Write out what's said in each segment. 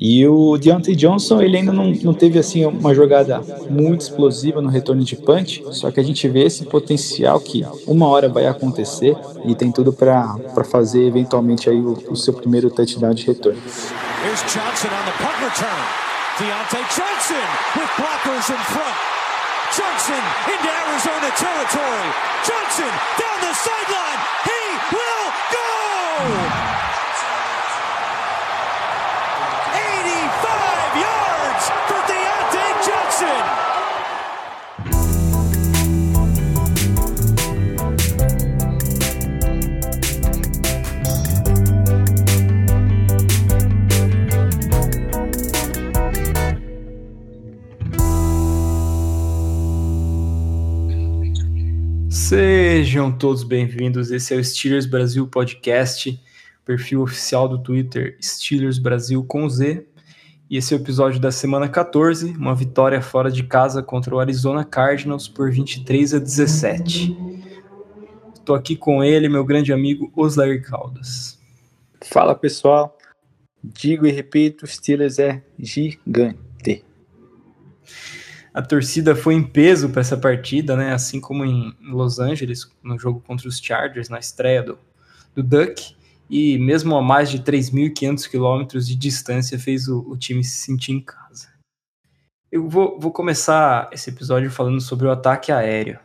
E o Diontae Johnson, ele ainda não teve assim, uma jogada muito explosiva no retorno de punt, só que a gente vê esse potencial que uma hora vai acontecer e tem tudo para fazer eventualmente aí o seu primeiro touchdown de retorno. Here's Johnson on the punt return. Diontae Johnson with blockers in front. Johnson into Arizona territory. Johnson down the sideline. He will go! Sejam todos bem-vindos, esse é o Steelers Brasil Podcast, perfil oficial do Twitter Steelers Brasil com Z, e esse é o episódio da semana 14, uma vitória fora de casa contra o Arizona Cardinals por 23-17. Estou aqui com ele, meu grande amigo Osler Caldas. Fala pessoal, digo e repito, Steelers é gigante. A torcida foi em peso para essa partida, né? Assim como em Los Angeles, no jogo contra os Chargers, na estreia do Duck. E mesmo a mais de 3.500 quilômetros de distância, fez o time se sentir em casa. Eu vou começar esse episódio falando sobre o ataque aéreo.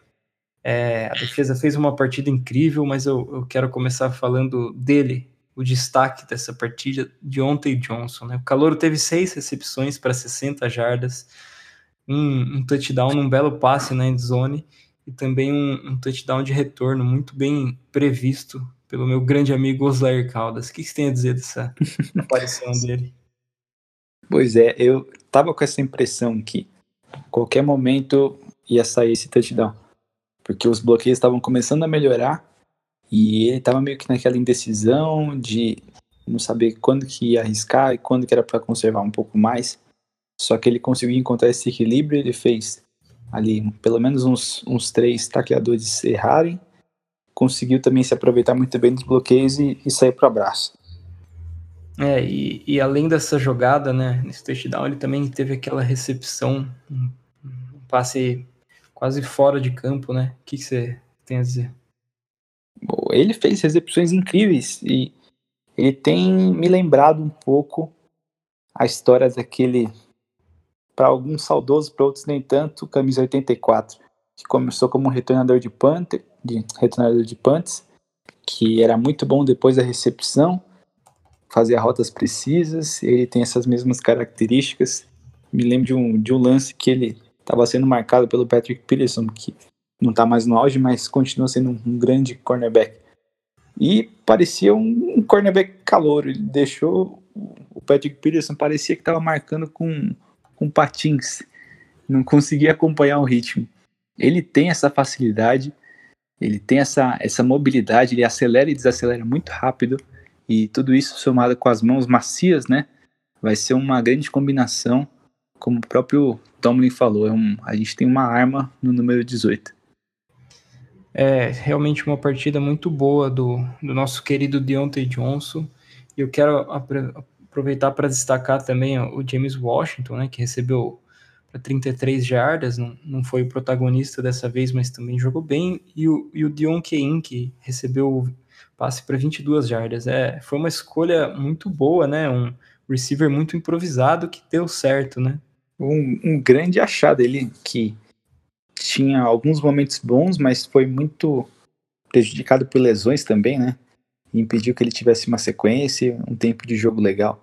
A defesa fez uma partida incrível, mas eu quero começar falando dele, o destaque dessa partida, Diontae Johnson, né? O calouro teve 6 recepções para 60 jardas. Um touchdown num belo passe na endzone e também um touchdown de retorno muito bem previsto pelo meu grande amigo Osler Caldas. O que você tem a dizer dessa aparição dele? Pois é, eu tava com essa impressão que qualquer momento ia sair esse touchdown, porque os bloqueios estavam começando a melhorar e ele tava meio que naquela indecisão de não saber quando que ia arriscar e quando que era para conservar um pouco mais. Só que ele conseguiu encontrar esse equilíbrio, ele fez ali pelo menos uns 3 tacleadores errarem, conseguiu também se aproveitar muito bem dos bloqueios e sair para o abraço. E além dessa jogada, né, nesse touchdown, ele também teve aquela recepção, um passe quase fora de campo, né? O que você tem a dizer? Bom, ele fez recepções incríveis e ele tem me lembrado um pouco a história daquele... para alguns saudosos, para outros nem tanto, camisa 84, que começou como um retornador de punts, que era muito bom depois da recepção, fazia rotas precisas, ele tem essas mesmas características. Me lembro de um lance que ele estava sendo marcado pelo Patrick Peterson, que não está mais no auge, mas continua sendo um grande cornerback. E parecia um cornerback calouro, ele deixou o Patrick Peterson, parecia que estava marcando com patins, não conseguia acompanhar o ritmo. Ele tem essa facilidade, ele tem essa mobilidade, ele acelera e desacelera muito rápido, e tudo isso somado com as mãos macias, né, vai ser uma grande combinação, como o próprio Tomlin falou, a gente tem uma arma no número 18. É realmente uma partida muito boa do nosso querido Diontae Johnson, e eu quero aproveitar para destacar também o James Washington, né, que recebeu para 33 jardas, não foi o protagonista dessa vez, mas também jogou bem, e o Dion Kein, que recebeu o passe para 22 jardas. Foi uma escolha muito boa, né, um receiver muito improvisado que deu certo, né? Um grande achado, ele que tinha alguns momentos bons, mas foi muito prejudicado por lesões também, né? E impediu que ele tivesse uma sequência, um tempo de jogo legal.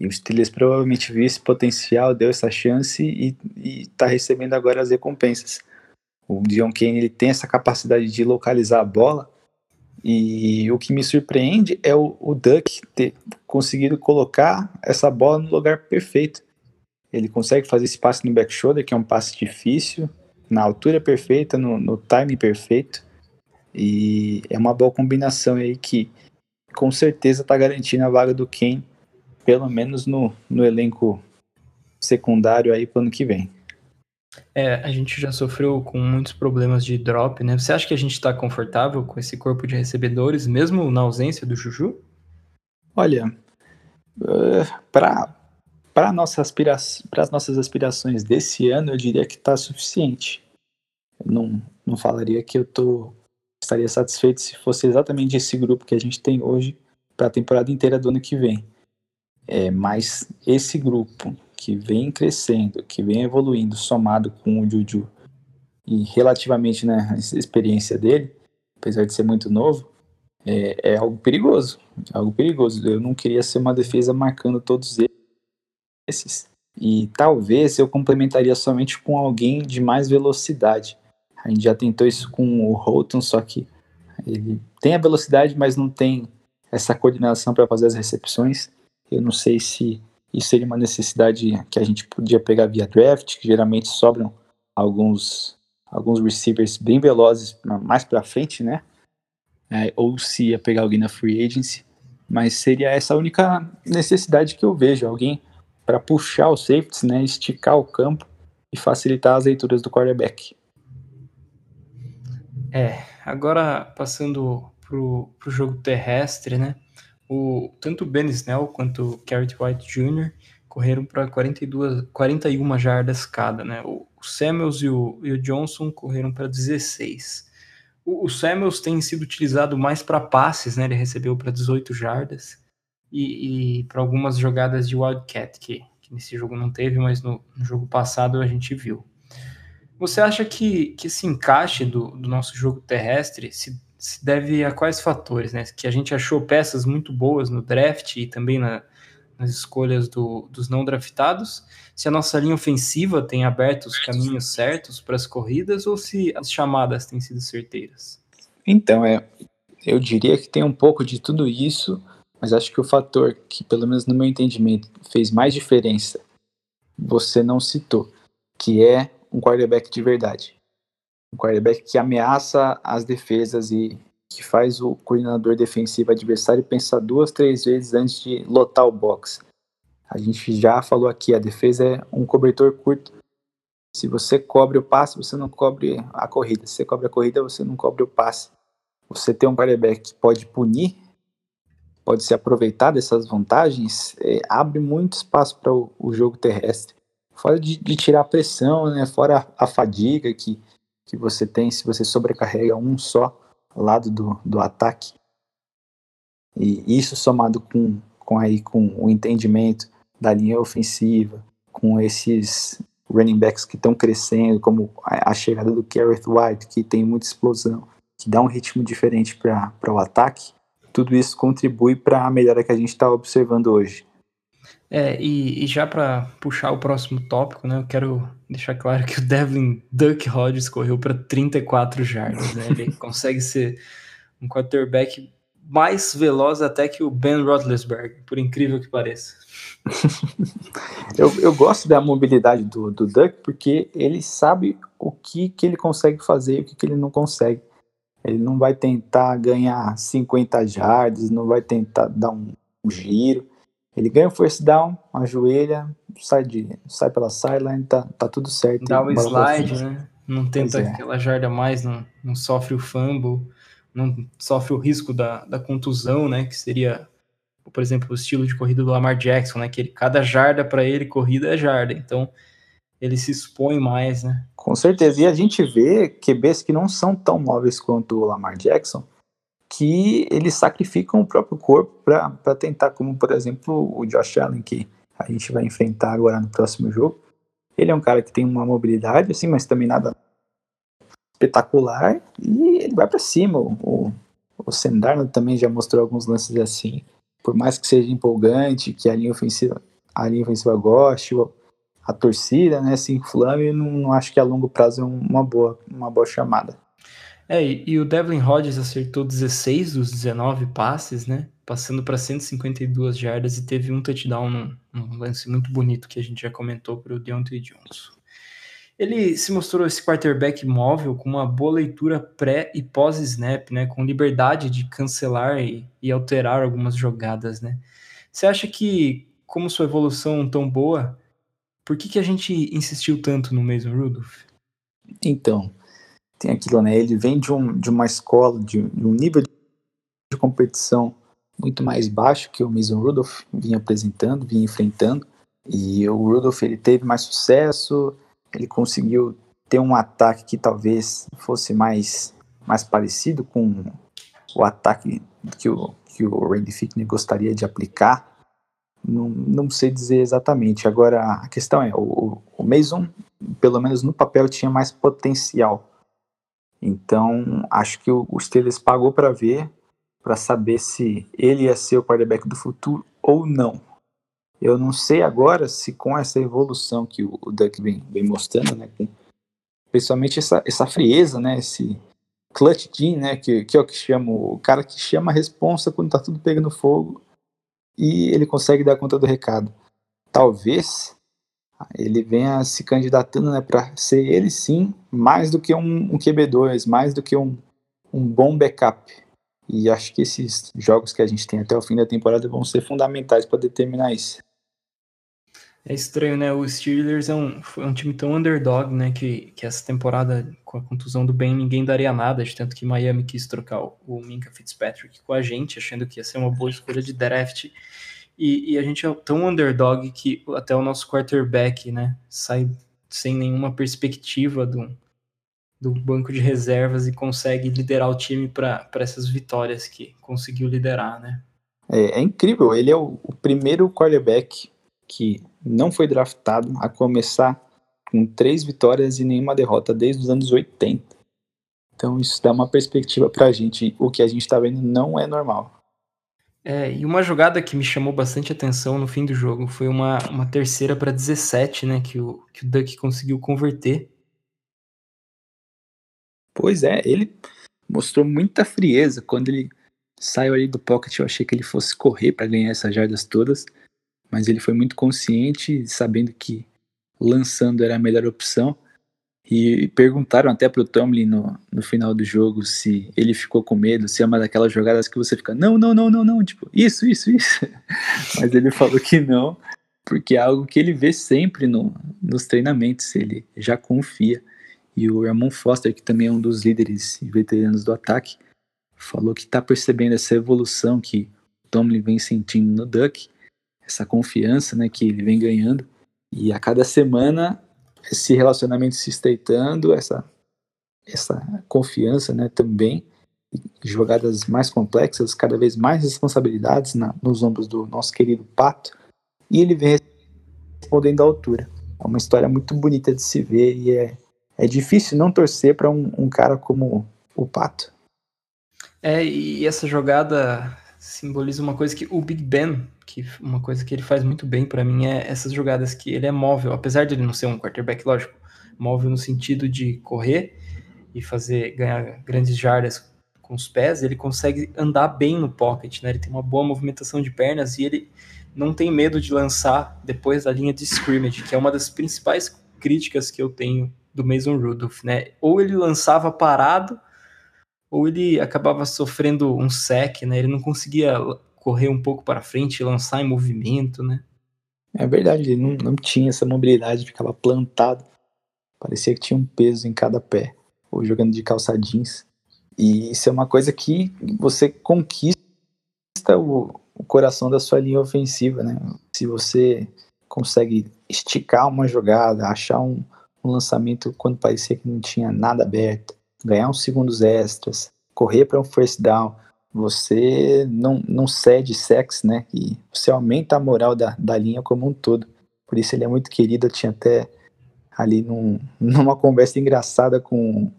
E o Steelers provavelmente viu esse potencial, deu essa chance e está recebendo agora as recompensas. O Dion Kein, ele tem essa capacidade de localizar a bola, e o que me surpreende é o Duck ter conseguido colocar essa bola no lugar perfeito. Ele consegue fazer esse passe no back shoulder, que é um passe difícil, na altura perfeita, no timing perfeito. E é uma boa combinação aí que com certeza está garantindo a vaga do Kein, pelo menos no elenco secundário aí para o ano que vem. A gente já sofreu com muitos problemas de drop, né? Você acha que a gente está confortável com esse corpo de recebedores, mesmo na ausência do Juju? Olha, para as nossas aspirações desse ano, eu diria que está suficiente. Eu não falaria que estaria satisfeito se fosse exatamente esse grupo que a gente tem hoje para a temporada inteira do ano que vem. Mas esse grupo que vem crescendo, que vem evoluindo, somado com o Juju e relativamente a experiência dele, apesar de ser muito novo, é algo perigoso. Eu não queria ser uma defesa marcando todos esses. E talvez eu complementaria somente com alguém de mais velocidade. A gente já tentou isso com o Roton, só que ele tem a velocidade, mas não tem essa coordenação para fazer as recepções. Eu não sei se isso seria uma necessidade que a gente podia pegar via draft, que geralmente sobram alguns receivers bem velozes mais para frente, né? Ou se ia pegar alguém na free agency, mas seria essa a única necessidade que eu vejo, alguém para puxar os safeties, né, esticar o campo e facilitar as leituras do quarterback. Agora passando pro jogo terrestre, né? Tanto o Ben Snell quanto o Carrot White Jr. correram para 41 jardas cada, né? O Samuels e o Johnson correram para 16. O Samuels tem sido utilizado mais para passes, né? Ele recebeu para 18 jardas e para algumas jogadas de Wildcat, que nesse jogo não teve, mas no jogo passado a gente viu. Você acha que esse encaixe do nosso jogo terrestre se deve a quais fatores, né? Que a gente achou peças muito boas no draft e também nas escolhas dos não draftados, se a nossa linha ofensiva tem aberto os caminhos certos para as corridas ou se as chamadas têm sido certeiras? Então, eu diria que tem um pouco de tudo isso, mas acho que o fator que, pelo menos no meu entendimento, fez mais diferença, você não citou, que é um quarterback de verdade. Um quarterback que ameaça as defesas e que faz o coordenador defensivo adversário pensar 2-3 vezes antes de lotar o box. A gente já falou aqui, a defesa é um cobertor curto. Se você cobre o passe, você não cobre a corrida. Se você cobre a corrida, você não cobre o passe. Você ter um quarterback que pode punir, pode se aproveitar dessas vantagens, abre muito espaço para o jogo terrestre. Fora de tirar a pressão, né? Fora a fadiga que você tem se você sobrecarrega um só lado do ataque. E isso somado com o entendimento da linha ofensiva, com esses running backs que estão crescendo, como a chegada do Carrot White, que tem muita explosão, que dá um ritmo diferente para o ataque, tudo isso contribui para a melhora que a gente está observando hoje. E já para puxar o próximo tópico, né, eu quero deixar claro que o Devlin Duck Hodges correu para 34 jardas, né? Ele consegue ser um quarterback mais veloz até que o Ben Roethlisberger, por incrível que pareça. eu gosto da mobilidade do Duck porque ele sabe o que ele consegue fazer e o que ele não consegue. Ele não vai tentar ganhar 50 jardas, não vai tentar dar um giro. Ele ganha o first down, ajoelha, sai pela sideline, tá tudo certo. Dá o slide, né? Não tenta aquela jarda mais, não sofre o fumble, não sofre o risco da contusão, né? Que seria, por exemplo, o estilo de corrida do Lamar Jackson, né? Que cada jarda para ele, corrida é jarda. Então, ele se expõe mais, né? Com certeza. E a gente vê QBs que não são tão móveis quanto o Lamar Jackson, que eles sacrificam o próprio corpo para tentar, como por exemplo o Josh Allen, que a gente vai enfrentar agora no próximo jogo. Ele é um cara que tem uma mobilidade, assim, mas também nada espetacular, e ele vai para cima. O Sam Darnold também já mostrou alguns lances assim, por mais que seja empolgante, que a linha ofensiva goste, a torcida, né, se inflame, eu não acho que a longo prazo é uma boa chamada. E o Devlin Hodges acertou 16 dos 19 passes, né? Passando para 152 jardas e teve um touchdown num lance muito bonito que a gente já comentou para o Diontae Johnson. Ele se mostrou esse quarterback móvel com uma boa leitura pré e pós-snap, né? Com liberdade de cancelar e alterar algumas jogadas, né? Você acha que, como sua evolução tão boa, por que a gente insistiu tanto no Mason Rudolph? Então, tem aquilo, né? Ele vem de uma escola, de um nível de competição muito mais baixo que o Mason Rudolph vinha enfrentando. E o Rudolph, ele teve mais sucesso, ele conseguiu ter um ataque que talvez fosse mais parecido com o ataque que o Randy Fickner gostaria de aplicar. Não sei dizer exatamente. Agora, a questão é, o Mason, pelo menos no papel, tinha mais potencial. Então, acho que o Steelers pagou para ver, para saber se ele ia ser o quarterback do futuro ou não. Eu não sei agora se com essa evolução que o Duck vem mostrando, né, principalmente essa frieza, né, esse clutch team, né, que é o que chamo, o cara que chama a responsa quando tá tudo pegando fogo e ele consegue dar conta do recado. Talvez ele venha se candidatando, né, para ser ele sim, mais do que um QB2, mais do que um bom backup. E acho que esses jogos que a gente tem até o fim da temporada vão ser fundamentais para determinar isso. É estranho, né? O Steelers foi um time tão underdog, né? Que essa temporada, com a contusão do Ben, ninguém daria nada, de tanto que Miami quis trocar o Minkah Fitzpatrick com a gente, achando que ia ser uma boa escolha de draft. E a gente é tão underdog que até o nosso quarterback, né? Sai sem nenhuma perspectiva do banco de reservas e consegue liderar o time para essas vitórias que conseguiu liderar, né? É incrível. Ele é o primeiro quarterback que não foi draftado a começar com 3 vitórias e nenhuma derrota desde os anos 80. Então isso dá uma perspectiva pra gente. O que a gente tá vendo não é normal. E uma jogada que me chamou bastante atenção no fim do jogo foi uma 3ª para 17, né, que o Duck conseguiu converter. Pois é, ele mostrou muita frieza. Quando ele saiu ali do pocket, eu achei que ele fosse correr para ganhar essas jardas todas. Mas ele foi muito consciente, sabendo que lançando era a melhor opção. E perguntaram até pro Tomlin no final do jogo se ele ficou com medo, se é uma daquelas jogadas que você fica não, tipo, isso. Mas ele falou que não, porque é algo que ele vê sempre nos treinamentos, ele já confia. E o Ramon Foster, que também é um dos líderes e veteranos do ataque, falou que está percebendo essa evolução que o Tomlin vem sentindo no Duck, essa confiança, né, que ele vem ganhando, e a cada semana esse relacionamento se estreitando, essa confiança, né, também, jogadas mais complexas, cada vez mais responsabilidades nos ombros do nosso querido Pato, e ele vem respondendo à altura. É uma história muito bonita de se ver e é difícil não torcer para um cara como o Pato. E essa jogada simboliza uma coisa que o Big Ben, que uma coisa que ele faz muito bem para mim é essas jogadas que ele é móvel, apesar de ele não ser um quarterback, lógico, móvel no sentido de correr e ganhar grandes jardas com os pés, ele consegue andar bem no pocket, né? Ele tem uma boa movimentação de pernas e ele não tem medo de lançar depois da linha de scrimmage, que é uma das principais críticas que eu tenho do Mason Rudolph, né? Ou ele lançava parado, ou ele acabava sofrendo um sack, né? Ele não conseguia correr um pouco para frente, lançar em movimento, né? É verdade, ele não tinha essa mobilidade, ficava plantado. Parecia que tinha um peso em cada pé, ou jogando de calça jeans. E isso é uma coisa que você conquista o coração da sua linha ofensiva, né? Se você consegue esticar uma jogada, achar um lançamento quando parecia que não tinha nada aberto, ganhar uns segundos extras, correr para um first down, você não cede sacks, né? E você aumenta a moral da linha como um todo. Por isso ele é muito querido. Eu tinha até ali numa conversa engraçada com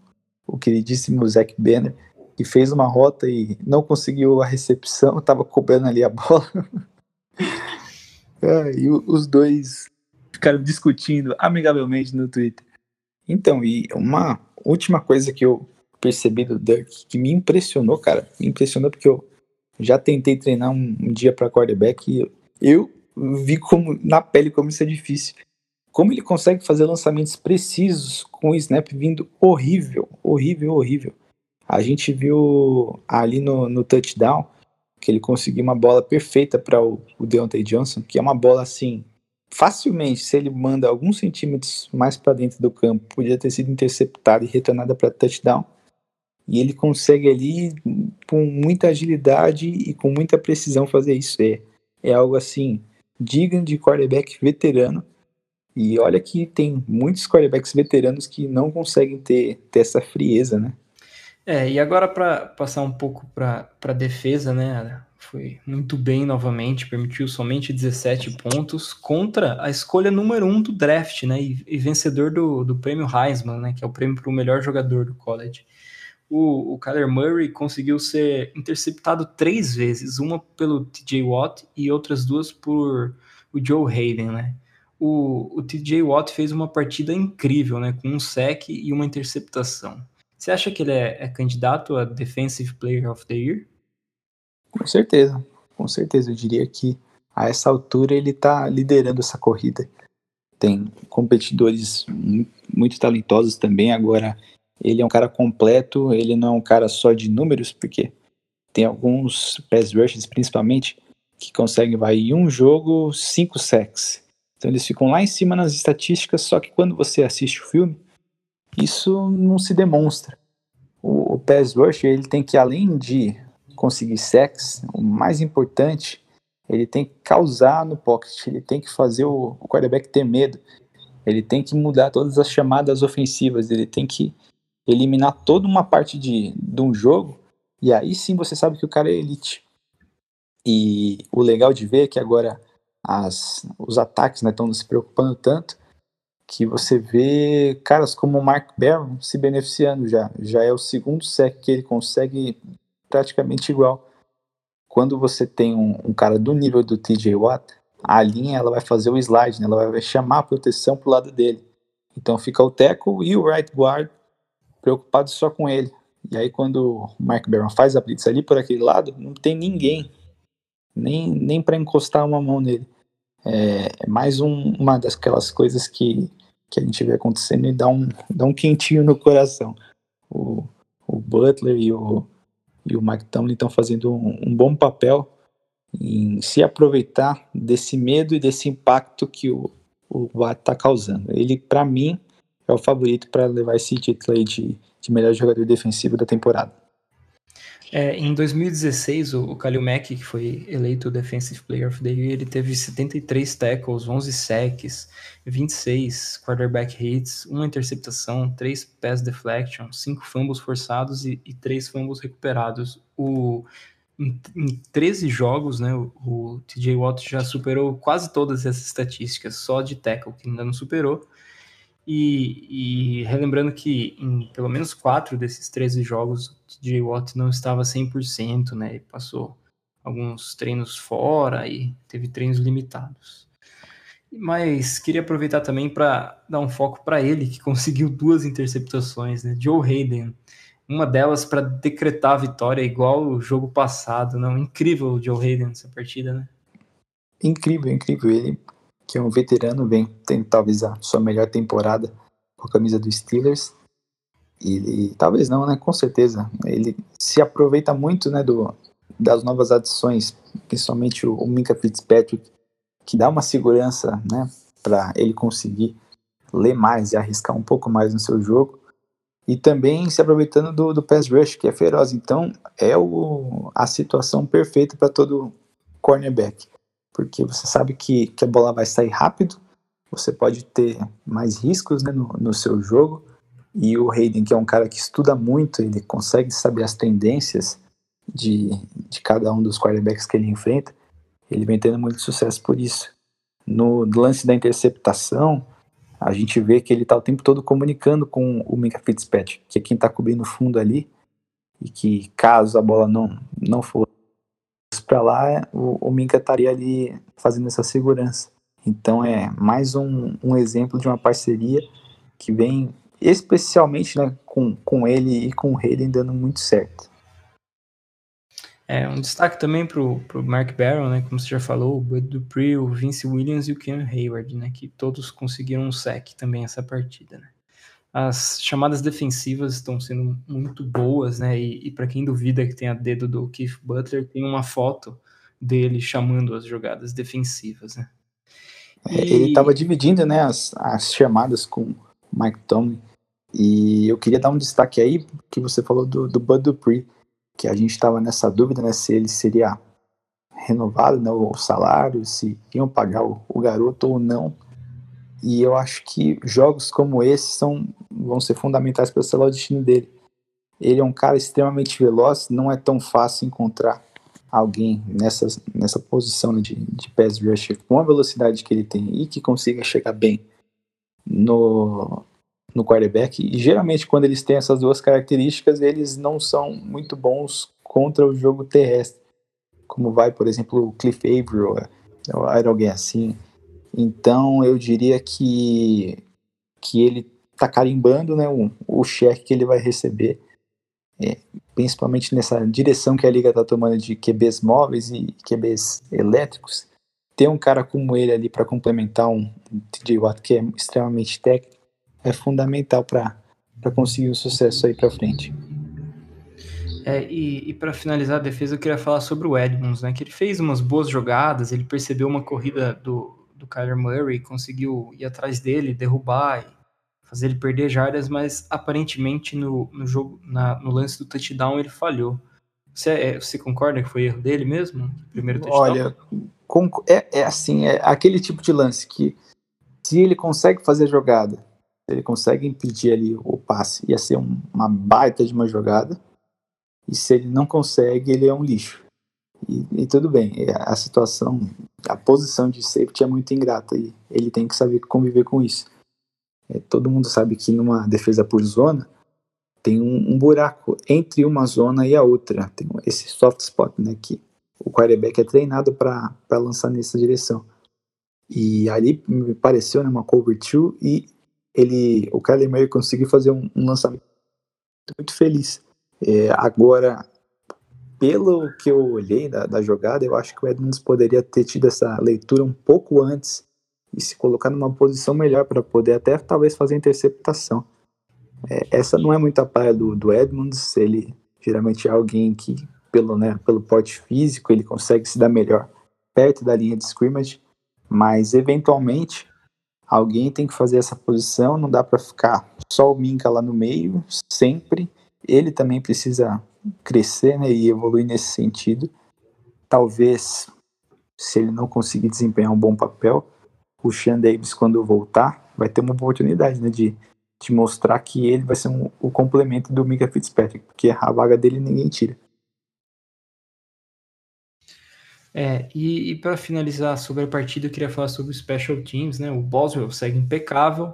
o queridíssimo Zac Banner, que fez uma rota e não conseguiu a recepção, estava cobrando ali a bola. E os dois ficaram discutindo amigavelmente no Twitter. Então, e uma última coisa que eu percebi do Duck, que me impressionou, cara, porque eu já tentei treinar um dia para quarterback e eu vi como na pele como isso é difícil. Como ele consegue fazer lançamentos precisos com o snap vindo horrível. A gente viu ali no touchdown que ele conseguiu uma bola perfeita para o Diontae Johnson, que é uma bola assim... Facilmente, se ele manda alguns centímetros mais para dentro do campo, podia ter sido interceptada e retornada para touchdown. E ele consegue ali, com muita agilidade e com muita precisão, fazer isso. É algo assim, digna de quarterback veterano. E olha que tem muitos quarterbacks veteranos que não conseguem ter essa frieza, né? É, e agora para passar um pouco para a defesa, né? Foi muito bem novamente, permitiu somente 17 pontos contra a escolha número 1 do draft, né? E vencedor do prêmio Heisman, né? Que é o prêmio para o melhor jogador do college. O Kyler Murray conseguiu ser interceptado 3 vezes, uma pelo TJ Watt e outras 2 por o Joe Haden, né? O TJ Watt fez uma partida incrível, né? Com um sec e uma interceptação. Você acha que ele é candidato a Defensive Player of the Year? Com certeza. Eu diria que a essa altura ele está liderando essa corrida. Tem competidores muito talentosos também. Agora, ele é um cara completo, ele não é um cara só de números, porque tem alguns pass rushers, principalmente, que conseguem, em um jogo, 5 sacks. Então eles ficam lá em cima nas estatísticas, só que quando você assiste o filme, isso não se demonstra. O pass rusher, ele tem que, além de conseguir sacks, o mais importante, ele tem que causar no pocket, ele tem que fazer o quarterback ter medo, ele tem que mudar todas as chamadas ofensivas, ele tem que eliminar toda uma parte de um jogo, e aí sim você sabe que o cara é elite. E o legal de ver é que agora os ataques, né, estão se preocupando tanto, que você vê caras como o Mark Barron se beneficiando já. Já é o segundo sec que ele consegue praticamente igual. Quando você tem um cara do nível do TJ Watt, a linha ela vai fazer o slide, né? Ela vai chamar a proteção pro lado dele. Então fica o tackle e o right guard preocupados só com ele. E aí quando o Mark Barron faz a blitz ali por aquele lado, não tem ninguém, nem para encostar uma mão nele. É mais uma daquelas coisas que a gente vê acontecendo e dá um quentinho no coração. O Butler e o Mike Tomlin estão fazendo um bom papel em se aproveitar desse medo e desse impacto que o Watt está causando. Ele, para mim, é o favorito para levar esse título aí de melhor jogador defensivo da temporada. Em 2016, o Khalil Mack, que foi eleito Defensive Player of the Year, ele teve 73 tackles, 11 sacks, 26 quarterback hits, 1 interceptação, 3 pass deflection, 5 fumbles forçados e 3 fumbles recuperados. Em 13 jogos, né, o TJ Watt já superou quase todas essas estatísticas, só de tackle, que ainda não superou. E relembrando que em pelo menos 4 desses 13 jogos o TJ Watt não estava 100%, né? Ele passou alguns treinos fora e teve treinos limitados. Mas queria aproveitar também para dar um foco para ele, que conseguiu 2 interceptações, né? Joe Haden, uma delas para decretar a vitória, igual o jogo passado, não? Incrível o Joe Haden nessa partida, né? Incrível ele, que é um veterano, vem tendo talvez a sua melhor temporada com a camisa do Steelers, e talvez não, né, com certeza, ele se aproveita muito, né, das novas adições, principalmente o Minkah Fitzpatrick, que dá uma segurança, né, para ele conseguir ler mais e arriscar um pouco mais no seu jogo, e também se aproveitando do pass rush, que é feroz. Então é a situação perfeita para todo cornerback, porque você sabe que a bola vai sair rápido, você pode ter mais riscos, né, no seu jogo, e o Haden, que é um cara que estuda muito, ele consegue saber as tendências de cada um dos quarterbacks que ele enfrenta, ele vem tendo muito sucesso por isso. No lance da interceptação, a gente vê que ele está o tempo todo comunicando com o Minkah Fitzpatrick, que é quem está cobrindo o fundo ali, e que caso a bola não for para lá, o Minkah estaria ali fazendo essa segurança. Então é mais um exemplo de uma parceria que vem especialmente, né, com ele e com o Haden dando muito certo. Um destaque também pro Mark Barron, né, como você já falou, o Bud Dupree, o Vince Williams e o Cam Hayward, né, que todos conseguiram um sack também essa partida, né. As chamadas defensivas estão sendo muito boas, né? E para quem duvida que tem a dedo do Keith Butler, tem uma foto dele chamando as jogadas defensivas, né? Ele estava dividindo, né, as chamadas com o Mike Tomlin. E eu queria dar um destaque aí, que você falou do Bud Dupree, que a gente estava nessa dúvida, né, se ele seria renovado, né, o salário, se iam pagar o garoto ou não. E eu acho que jogos como esse vão ser fundamentais para selar o destino dele. Ele é um cara extremamente veloz, não é tão fácil encontrar alguém nessa posição, né, de pass rusher com a velocidade que ele tem e que consiga chegar bem no quarterback. E geralmente quando eles têm essas duas características, eles não são muito bons contra o jogo terrestre, como vai, por exemplo, o Cliff Averill ou alguém assim. Então eu diria que ele está carimbando, né, o cheque que ele vai receber, principalmente nessa direção que a Liga está tomando de QBs móveis e QBs elétricos. Ter um cara como ele ali para complementar um TJ Watt que é extremamente técnico é fundamental para conseguir o sucesso aí para frente. E para finalizar a defesa, eu queria falar sobre o Edmunds, né, que ele fez umas boas jogadas, ele percebeu uma corrida do Kyler Murray, conseguiu ir atrás dele, derrubar, fazer ele perder jardas, mas aparentemente no jogo, no lance do touchdown, ele falhou. Você concorda que foi erro dele mesmo? Primeiro touchdown? Olha, é aquele tipo de lance que se ele consegue fazer a jogada, ele consegue impedir ali o passe, ia ser uma baita de uma jogada. E se ele não consegue, ele é um lixo. E tudo bem, a situação, a posição de safety é muito ingrata e ele tem que saber conviver com isso. Todo mundo sabe que numa defesa por zona tem um buraco entre uma zona e a outra. Tem esse soft spot, né, que o quarterback é treinado para lançar nessa direção. E ali me pareceu, né, uma cover two e o Kyler Murray conseguiu fazer um lançamento muito feliz. Agora, pelo que eu olhei da jogada, eu acho que o Edmunds poderia ter tido essa leitura um pouco antes e se colocar numa posição melhor para poder até talvez fazer interceptação. Essa não é muito a praia do Edmunds. Ele geralmente é alguém que pelo porte físico ele consegue se dar melhor perto da linha de scrimmage, mas eventualmente alguém tem que fazer essa posição. Não dá para ficar só o Minkah lá no meio sempre. Ele também precisa crescer, né, e evoluir nesse sentido. Talvez, se ele não conseguir desempenhar um bom papel, o Sean Davis, quando voltar, vai ter uma oportunidade, né, de mostrar que ele vai ser o complemento do Minkah Fitzpatrick, porque a vaga dele ninguém tira. E para finalizar sobre a partida, eu queria falar sobre o Special Teams, né? O Boswell segue impecável,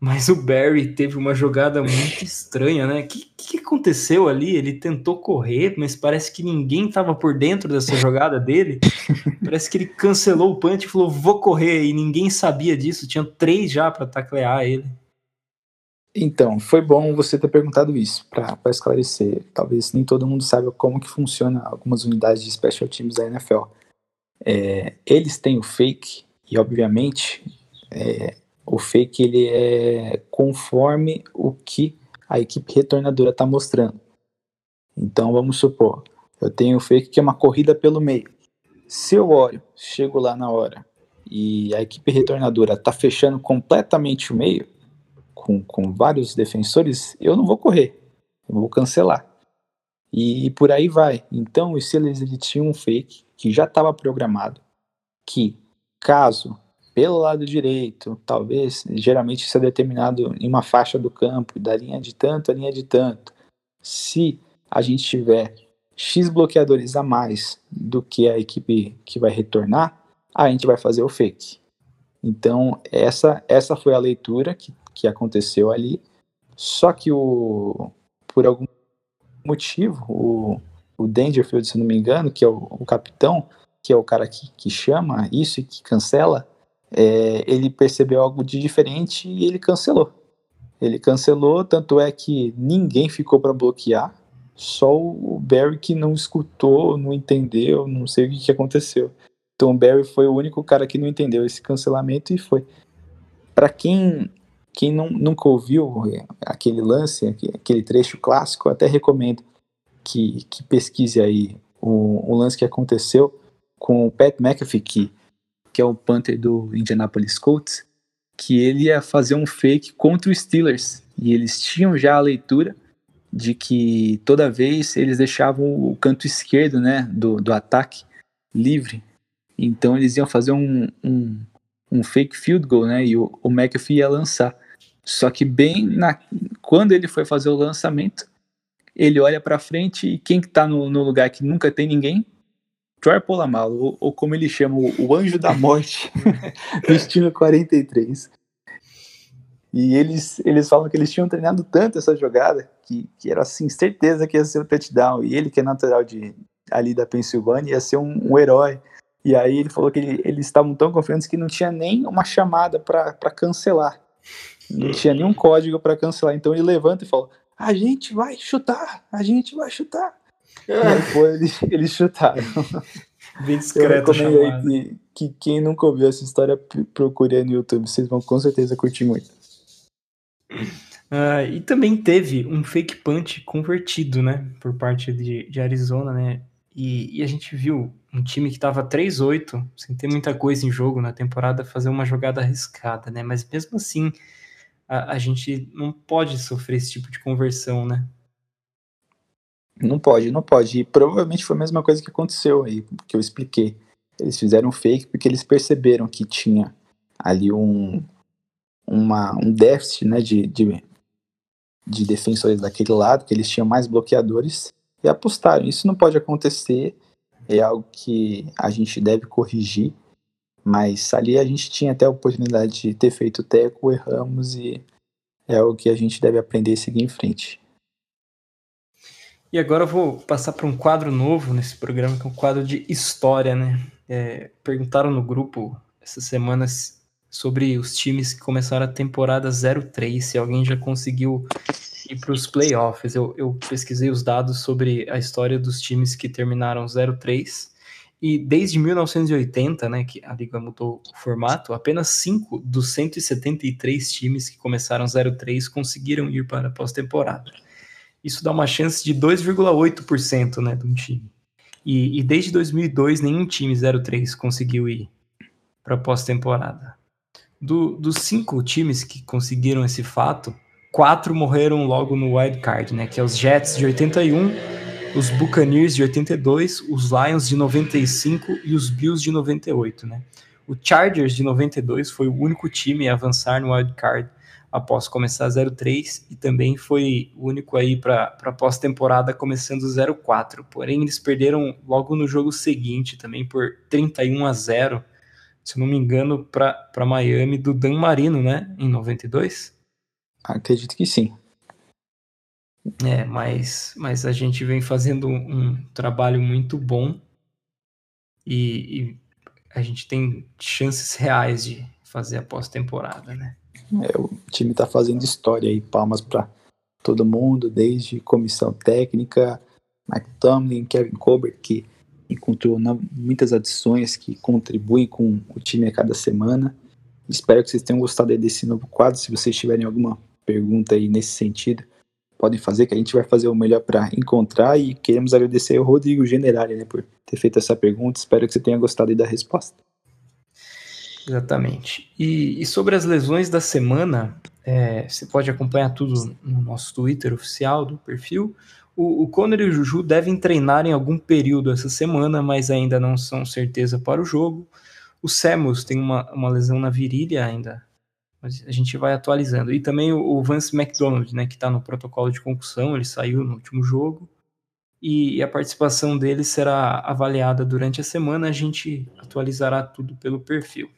mas o Barry teve uma jogada muito estranha, né? O que aconteceu ali? Ele tentou correr, mas parece que ninguém estava por dentro dessa jogada dele. Parece que ele cancelou o punch e falou, vou correr, e ninguém sabia disso. Tinha 3 já para taclear ele. Então, foi bom você ter perguntado isso, para esclarecer. Talvez nem todo mundo saiba como que funciona algumas unidades de Special Teams da NFL. Eles têm o fake, e obviamente... O fake ele é conforme o que a equipe retornadora está mostrando. Então vamos supor, eu tenho o fake que é uma corrida pelo meio. Se eu olho, chego lá na hora e a equipe retornadora está fechando completamente o meio com vários defensores, eu não vou correr, eu vou cancelar. E por aí vai. Então o Steelers tinha um fake que já estava programado, que caso... pelo lado direito, talvez, geralmente isso é determinado em uma faixa do campo, da linha de tanto à linha de tanto. Se a gente tiver X bloqueadores a mais do que a equipe que vai retornar, a gente vai fazer o fake. Então, essa foi a leitura que aconteceu ali, só que por algum motivo, o Dangerfield, se não me engano, que é o capitão, que é o cara que chama isso e que cancela, ele percebeu algo de diferente e ele cancelou. Tanto é que ninguém ficou para bloquear, só o Barry que não escutou, não entendeu, não sei o que aconteceu. Então o Barry foi o único cara que não entendeu esse cancelamento e foi. Para quem nunca ouviu aquele lance, aquele trecho clássico, eu até recomendo que pesquise aí o lance que aconteceu com o Pat McAfee, que é o punter do Indianapolis Colts, que ele ia fazer um fake contra o Steelers, e eles tinham já a leitura de que toda vez eles deixavam o canto esquerdo, né, do ataque livre. Então eles iam fazer um fake field goal, né? E o McAfee ia lançar. Só que quando ele foi fazer o lançamento, ele olha pra frente e quem que tá no lugar que nunca tem ninguém? Troy Polamalu, ou como ele chama, o Anjo da Morte, vestindo 43. E eles falam que eles tinham treinado tanto essa jogada que era assim, certeza que ia ser um touchdown. E ele, que é natural ali da Pensilvânia, ia ser um herói. E aí ele falou que eles estavam tão confiantes que não tinha nem uma chamada pra cancelar. Não tinha nenhum código pra cancelar. Então ele levanta e fala: a gente vai chutar. E aí foi, eles chutaram. Bem discreto. Que quem nunca ouviu essa história, procure aí no YouTube. Vocês vão com certeza curtir muito. E também teve um fake punt convertido, né? Por parte de Arizona, né? E a gente viu um time que estava 3-8, sem ter muita coisa em jogo na temporada, fazer uma jogada arriscada, né? Mas mesmo assim, a gente não pode sofrer esse tipo de conversão, né? Não pode. E provavelmente foi a mesma coisa que aconteceu aí, que eu expliquei. Eles fizeram um fake porque eles perceberam que tinha ali um déficit, né, de defensores daquele lado, que eles tinham mais bloqueadores, e apostaram. Isso não pode acontecer, é algo que a gente deve corrigir, mas ali a gente tinha até a oportunidade de ter feito o teco, erramos, e é algo que a gente deve aprender e seguir em frente. E agora eu vou passar para um quadro novo nesse programa, que é um quadro de história, né? Perguntaram no grupo essas semanas sobre os times que começaram a temporada 03, se alguém já conseguiu ir para os playoffs. Eu pesquisei os dados sobre a história dos times que terminaram 03, e desde 1980, né, que a liga mudou o formato, apenas 5 dos 173 times que começaram 03 conseguiram ir para a pós-temporada. Isso dá uma chance de 2,8%, né, de um time. E desde 2002, nenhum time 03 conseguiu ir para a pós-temporada. Dos 5 times que conseguiram esse fato, 4 morreram logo no wildcard, né? Que é os Jets de 81, os Buccaneers de 82, os Lions de 95 e os Bills de 98, né? O Chargers de 92 foi o único time a avançar no wildcard após começar 0-3, e também foi o único aí para pós-temporada começando 0-4. Porém, eles perderam logo no jogo seguinte também por 31-0. Se não me engano, para Miami, do Dan Marino, né? Em 92? Acredito que sim. Mas a gente vem fazendo um trabalho muito bom e a gente tem chances reais de fazer a pós-temporada, né? O time tá fazendo história aí, palmas para todo mundo, desde comissão técnica, Mike Tomlin, Kevin Colbert, que encontrou muitas adições que contribuem com o time a cada semana. Espero que vocês tenham gostado desse novo quadro. Se vocês tiverem alguma pergunta aí nesse sentido, podem fazer, que a gente vai fazer o melhor para encontrar. E queremos agradecer ao Rodrigo Generali, né, por ter feito essa pergunta. Espero que você tenha gostado aí da resposta. Exatamente. E sobre as lesões da semana, você pode acompanhar tudo no nosso Twitter oficial do perfil. O Conner e o Juju devem treinar em algum período essa semana, mas ainda não são certeza para o jogo. O Samuels tem uma lesão na virilha ainda, mas a gente vai atualizando. E também o Vance McDonald, né, que está no protocolo de concussão, ele saiu no último jogo. E a participação dele será avaliada durante a semana, a gente atualizará tudo pelo perfil.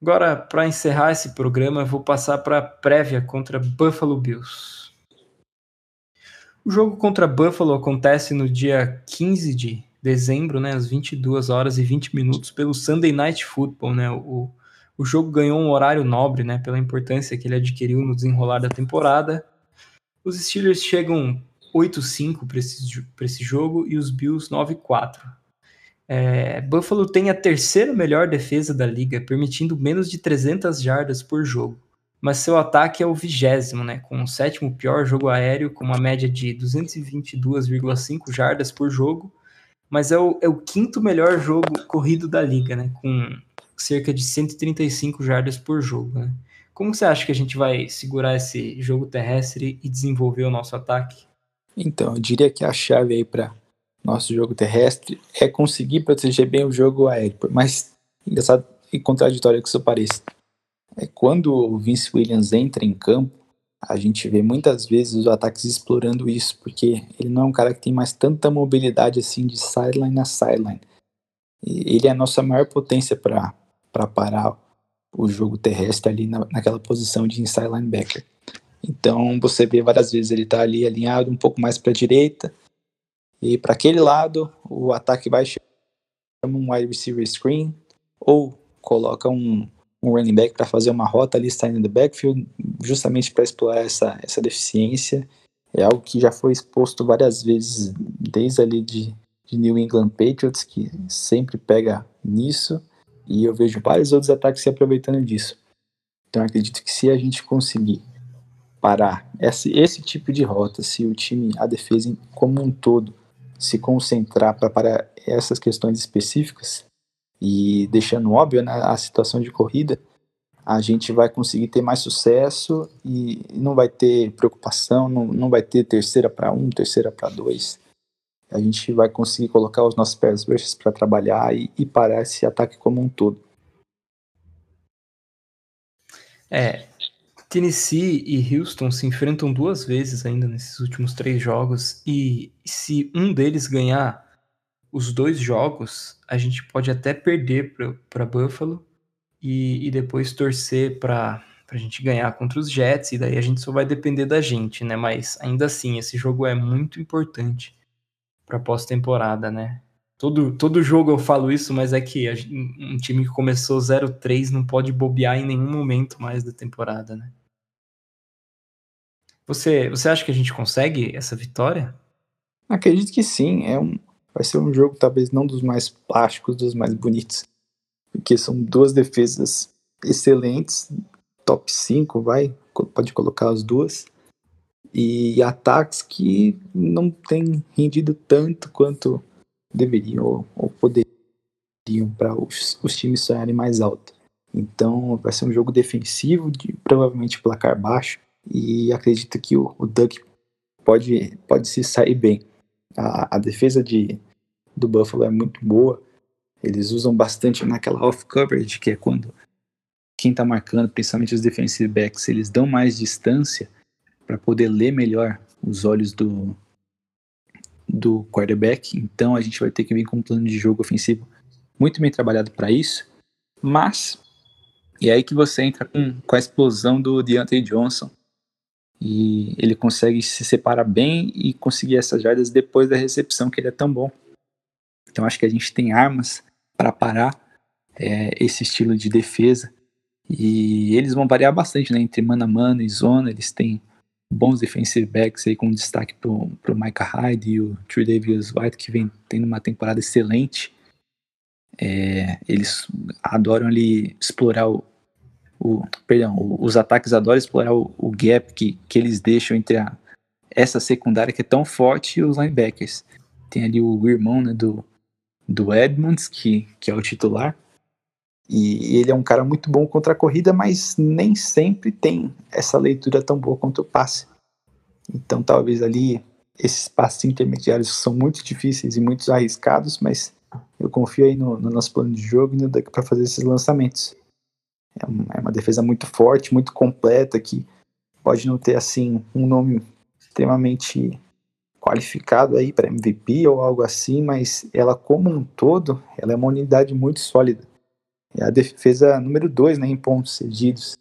Agora, para encerrar esse programa, eu vou passar para a prévia contra Buffalo Bills. O jogo contra Buffalo acontece no dia 15 de dezembro, né, às 22h20, pelo Sunday Night Football, né? O jogo ganhou um horário nobre, né, pela importância que ele adquiriu no desenrolar da temporada. Os Steelers chegam 8-5 para esse jogo e os Bills 9-4. Buffalo tem a terceira melhor defesa da liga, permitindo menos de 300 jardas por jogo. Mas seu ataque é o 20º, né, com o 7º pior jogo aéreo, com uma média de 222,5 jardas por jogo, mas é o 5º melhor jogo corrido da liga, né, com cerca de 135 jardas por jogo. Né. Como você acha que a gente vai segurar esse jogo terrestre e desenvolver o nosso ataque? Então, eu diria que a chave aí para nosso jogo terrestre é conseguir proteger bem o jogo aéreo, por mais engraçado e contraditório que isso pareça. Quando o Vince Williams entra em campo, a gente vê muitas vezes os ataques explorando isso, porque ele não é um cara que tem mais tanta mobilidade assim de sideline a sideline. Ele é a nossa maior potência para parar o jogo terrestre ali naquela posição de inside linebacker. Então você vê várias vezes ele tá ali alinhado um pouco mais para a direita, e para aquele lado o ataque vai chamar um wide receiver screen ou coloca um running back para fazer uma rota ali saindo do backfield, justamente para explorar essa deficiência. É algo que já foi exposto várias vezes desde ali de New England Patriots, que sempre pega nisso, e eu vejo vários outros ataques se aproveitando disso. Então eu acredito que se a gente conseguir parar esse tipo de rota, se o time, a defesa como um todo, se concentrar para essas questões específicas, e deixando óbvio a situação de corrida, a gente vai conseguir ter mais sucesso e não vai ter preocupação, não vai ter terceira para um, terceira para dois. A gente vai conseguir colocar os nossos pass rushers para trabalhar e parar esse ataque como um todo. Tennessee e Houston se enfrentam duas vezes ainda nesses últimos 3 jogos, e se um deles ganhar os 2 jogos, a gente pode até perder para Buffalo e depois torcer para a gente ganhar contra os Jets, e daí a gente só vai depender da gente, né? Mas ainda assim, esse jogo é muito importante para pós-temporada, né? Todo jogo eu falo isso, mas é que um time que começou 0-3 não pode bobear em nenhum momento mais da temporada, né? Você acha que a gente consegue essa vitória? Acredito que sim. Vai ser um jogo talvez não dos mais plásticos, dos mais bonitos, porque são 2 defesas excelentes, top 5, pode colocar as 2, e ataques que não têm rendido tanto quanto deveriam ou poderiam para os times sonharem mais alto. Então vai ser um jogo defensivo, provavelmente placar baixo, e acredito que o Duck pode se sair bem. A defesa do Buffalo é muito boa, eles usam bastante naquela off-coverage, que é quando quem está marcando, principalmente os defensive backs, eles dão mais distância para poder ler melhor os olhos do quarterback. Então a gente vai ter que vir com um plano de jogo ofensivo muito bem trabalhado para isso, mas é aí que você entra com a explosão do Diontae Johnson, e ele consegue se separar bem e conseguir essas jardas depois da recepção, que ele é tão bom. Então acho que a gente tem armas para parar esse estilo de defesa, e eles vão variar bastante, né, entre mano a mano e zona. Eles têm bons defensive backs aí, com destaque pro Micah Hyde e o Tre'Davious White, que vem tendo uma temporada excelente. Eles adoram ali explorar os ataques adoram explorar o gap que eles deixam entre essa secundária que é tão forte e os linebackers. Tem ali o irmão, né, do Edmunds, que é o titular, e ele é um cara muito bom contra a corrida, mas nem sempre tem essa leitura tão boa contra o passe. Então talvez ali esses passes intermediários são muito difíceis e muito arriscados, mas eu confio aí no nosso plano de jogo e no Duck para fazer esses lançamentos. É uma defesa muito forte, muito completa, que pode não ter assim um nome extremamente qualificado aí para MVP ou algo assim, mas ela como um todo, ela é uma unidade muito sólida. É a defesa número 2, né, em pontos cedidos.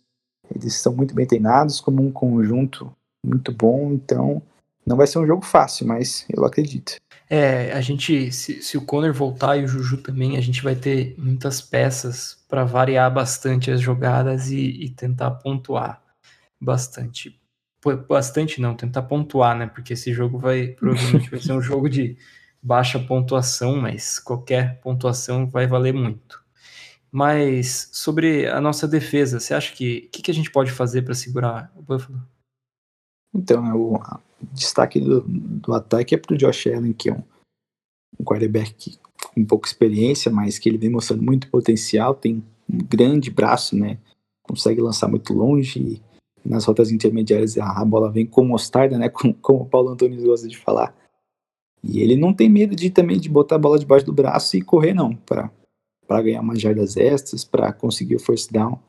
Eles são muito bem treinados, como um conjunto muito bom, então não vai ser um jogo fácil, mas eu acredito. A gente, se o Connor voltar e o Juju também, a gente vai ter muitas peças para variar bastante as jogadas e tentar pontuar bastante. Bastante não, tentar pontuar, né? Porque esse jogo provavelmente vai ser um jogo de baixa pontuação, mas qualquer pontuação vai valer muito. Mas sobre a nossa defesa, você acha que a gente pode fazer para segurar o Buffalo? Então, o destaque do ataque é para o Josh Allen, que é um quarterback com pouca experiência, mas que ele vem mostrando muito potencial, tem um grande braço, né? Consegue lançar muito longe, e nas rotas intermediárias a bola vem com mostarda, né? Como o Paulo Antônio gosta de falar. E ele não tem medo de também de botar a bola debaixo do braço e correr, não, para ganhar umas jardas extras, para conseguir o first down.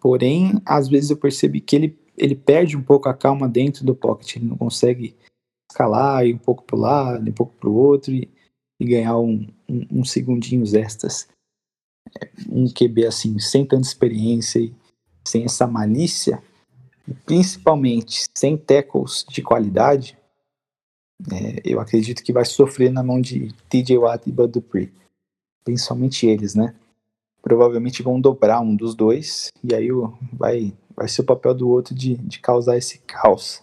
Porém, às vezes eu percebi que ele perde um pouco a calma dentro do pocket, ele não consegue escalar, ir um pouco para o lado, um pouco para o outro e ganhar uns segundinhos extras. Um QB assim, sem tanta experiência, e sem essa malícia, e principalmente sem tackles de qualidade, eu acredito que vai sofrer na mão de TJ Watt e Bud Dupree, principalmente eles, né? Provavelmente vão dobrar um dos dois, e aí vai ser o papel do outro de causar esse caos,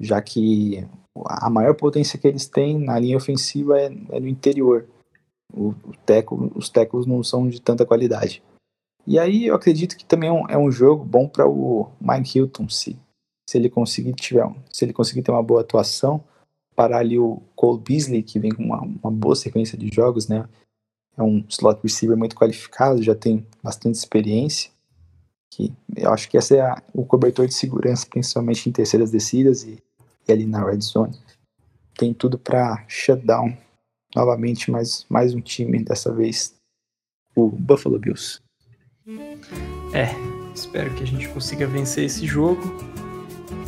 já que a maior potência que eles têm na linha ofensiva é no interior. Os tackles não são de tanta qualidade. E aí eu acredito que também é um jogo bom para o Mike Hilton, se ele conseguir ter uma boa atuação, parar ali o Cole Beasley, que vem com uma boa sequência de jogos, né? É um slot receiver muito qualificado, já tem bastante experiência, que eu acho que esse é o cobertor de segurança, principalmente em terceiras descidas e ali na red zone. Tem tudo para shutdown novamente, mais um time, dessa vez o Buffalo Bills. Espero que a gente consiga vencer esse jogo.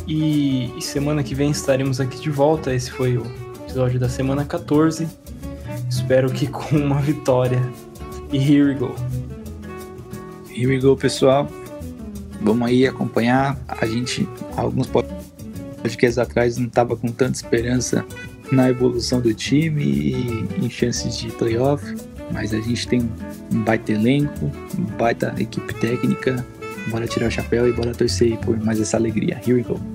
E semana que vem estaremos aqui de volta. Esse foi o episódio da semana 14. Espero que com uma vitória. E here we go. Here we go, pessoal. Vamos aí acompanhar. A gente, alguns podcasts atrás, não estava com tanta esperança na evolução do time e em chances de playoff, mas a gente tem um baita elenco, uma baita equipe técnica. Bora tirar o chapéu e bora torcer por mais essa alegria. Here we go!